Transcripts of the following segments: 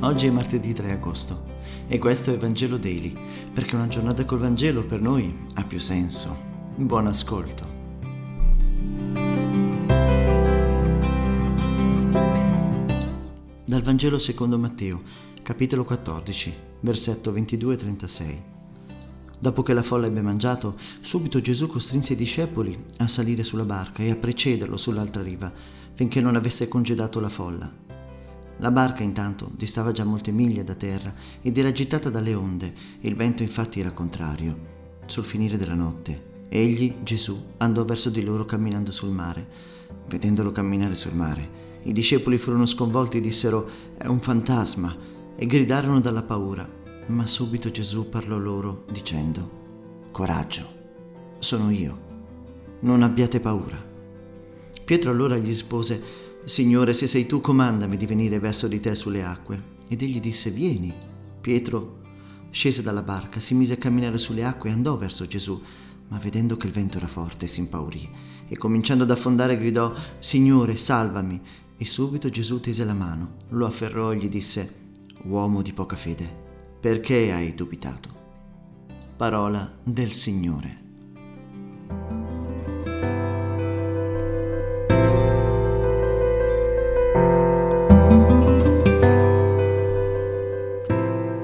Oggi è martedì 3 agosto e questo è Vangelo Daily, perché una giornata col Vangelo per noi ha più senso. Buon ascolto. Dal Vangelo secondo Matteo, capitolo 14, versetto 22-36. Dopo che la folla ebbe mangiato, subito Gesù costrinse i discepoli a salire sulla barca e a precederlo sull'altra riva, finché non avesse congedato la folla. La barca, intanto, distava già molte miglia da terra ed era agitata dalle onde, il vento infatti era contrario. Sul finire della notte, egli, Gesù, andò verso di loro camminando sul mare. Vedendolo camminare sul mare, i discepoli furono sconvolti e dissero: «È un fantasma!» e gridarono dalla paura. Ma subito Gesù parlò loro dicendo: «Coraggio, sono io, non abbiate paura». Pietro allora gli rispose: «Signore, se sei tu, comandami di venire verso di te sulle acque». Ed egli disse: «Vieni». Pietro scese dalla barca, si mise a camminare sulle acque e andò verso Gesù, ma vedendo che il vento era forte si impaurì e cominciando ad affondare gridò: «Signore, salvami!» E subito Gesù tese la mano, lo afferrò e gli disse: «Uomo di poca fede, perché hai dubitato?» Parola del Signore.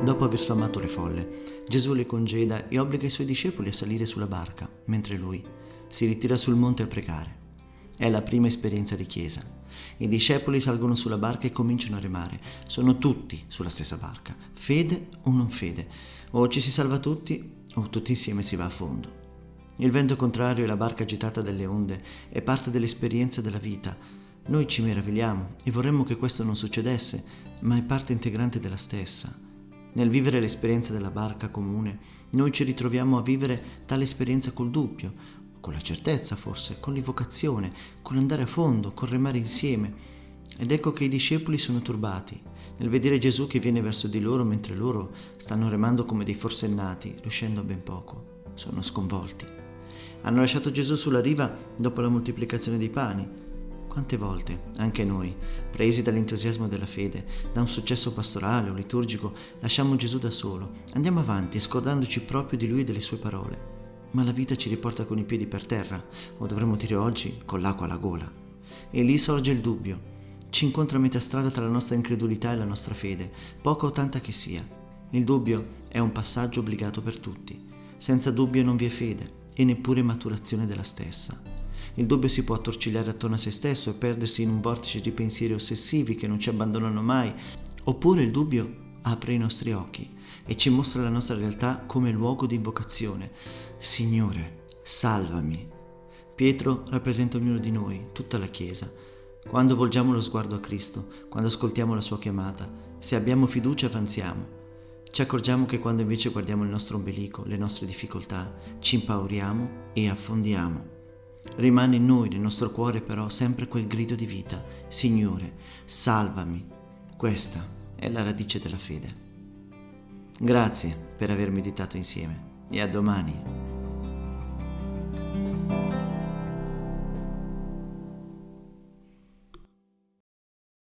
Dopo aver sfamato le folle, Gesù le congeda e obbliga i suoi discepoli a salire sulla barca, mentre lui si ritira sul monte a pregare. È la prima esperienza di chiesa. I discepoli salgono sulla barca e cominciano a remare. Sono tutti sulla stessa barca, fede o non fede. O ci si salva tutti o tutti insieme si va a fondo. Il vento contrario e la barca agitata dalle onde è parte dell'esperienza della vita. Noi ci meravigliamo e vorremmo che questo non succedesse, ma è parte integrante della stessa. Nel vivere l'esperienza della barca comune, noi ci ritroviamo a vivere tale esperienza col dubbio, con la certezza forse, con l'evocazione, con l'andare a fondo, con remare insieme. Ed ecco che i discepoli sono turbati nel vedere Gesù che viene verso di loro mentre loro stanno remando come dei forsennati, riuscendo a ben poco. Sono sconvolti. Hanno lasciato Gesù sulla riva dopo la moltiplicazione dei pani. Quante volte, anche noi, presi dall'entusiasmo della fede, da un successo pastorale o liturgico, lasciamo Gesù da solo, andiamo avanti scordandoci proprio di Lui e delle sue parole. Ma la vita ci riporta con i piedi per terra, o dovremmo dire oggi con l'acqua alla gola. E lì sorge il dubbio, ci incontra a metà strada tra la nostra incredulità e la nostra fede, poca o tanta che sia. Il dubbio è un passaggio obbligato per tutti, senza dubbio non vi è fede e neppure maturazione della stessa. Il dubbio si può attorcigliare attorno a se stesso e perdersi in un vortice di pensieri ossessivi che non ci abbandonano mai, oppure il dubbio apre i nostri occhi e ci mostra la nostra realtà come luogo di invocazione. Signore, salvami. Pietro rappresenta ognuno di noi, tutta la Chiesa. Quando volgiamo lo sguardo a Cristo, quando ascoltiamo la sua chiamata, se abbiamo fiducia avanziamo. Ci accorgiamo che quando invece guardiamo il nostro ombelico, le nostre difficoltà, ci impauriamo e affondiamo. Rimane in noi, nel nostro cuore però, sempre quel grido di vita: Signore, salvami. Questa è la radice della fede. Grazie per aver meditato insieme e a domani.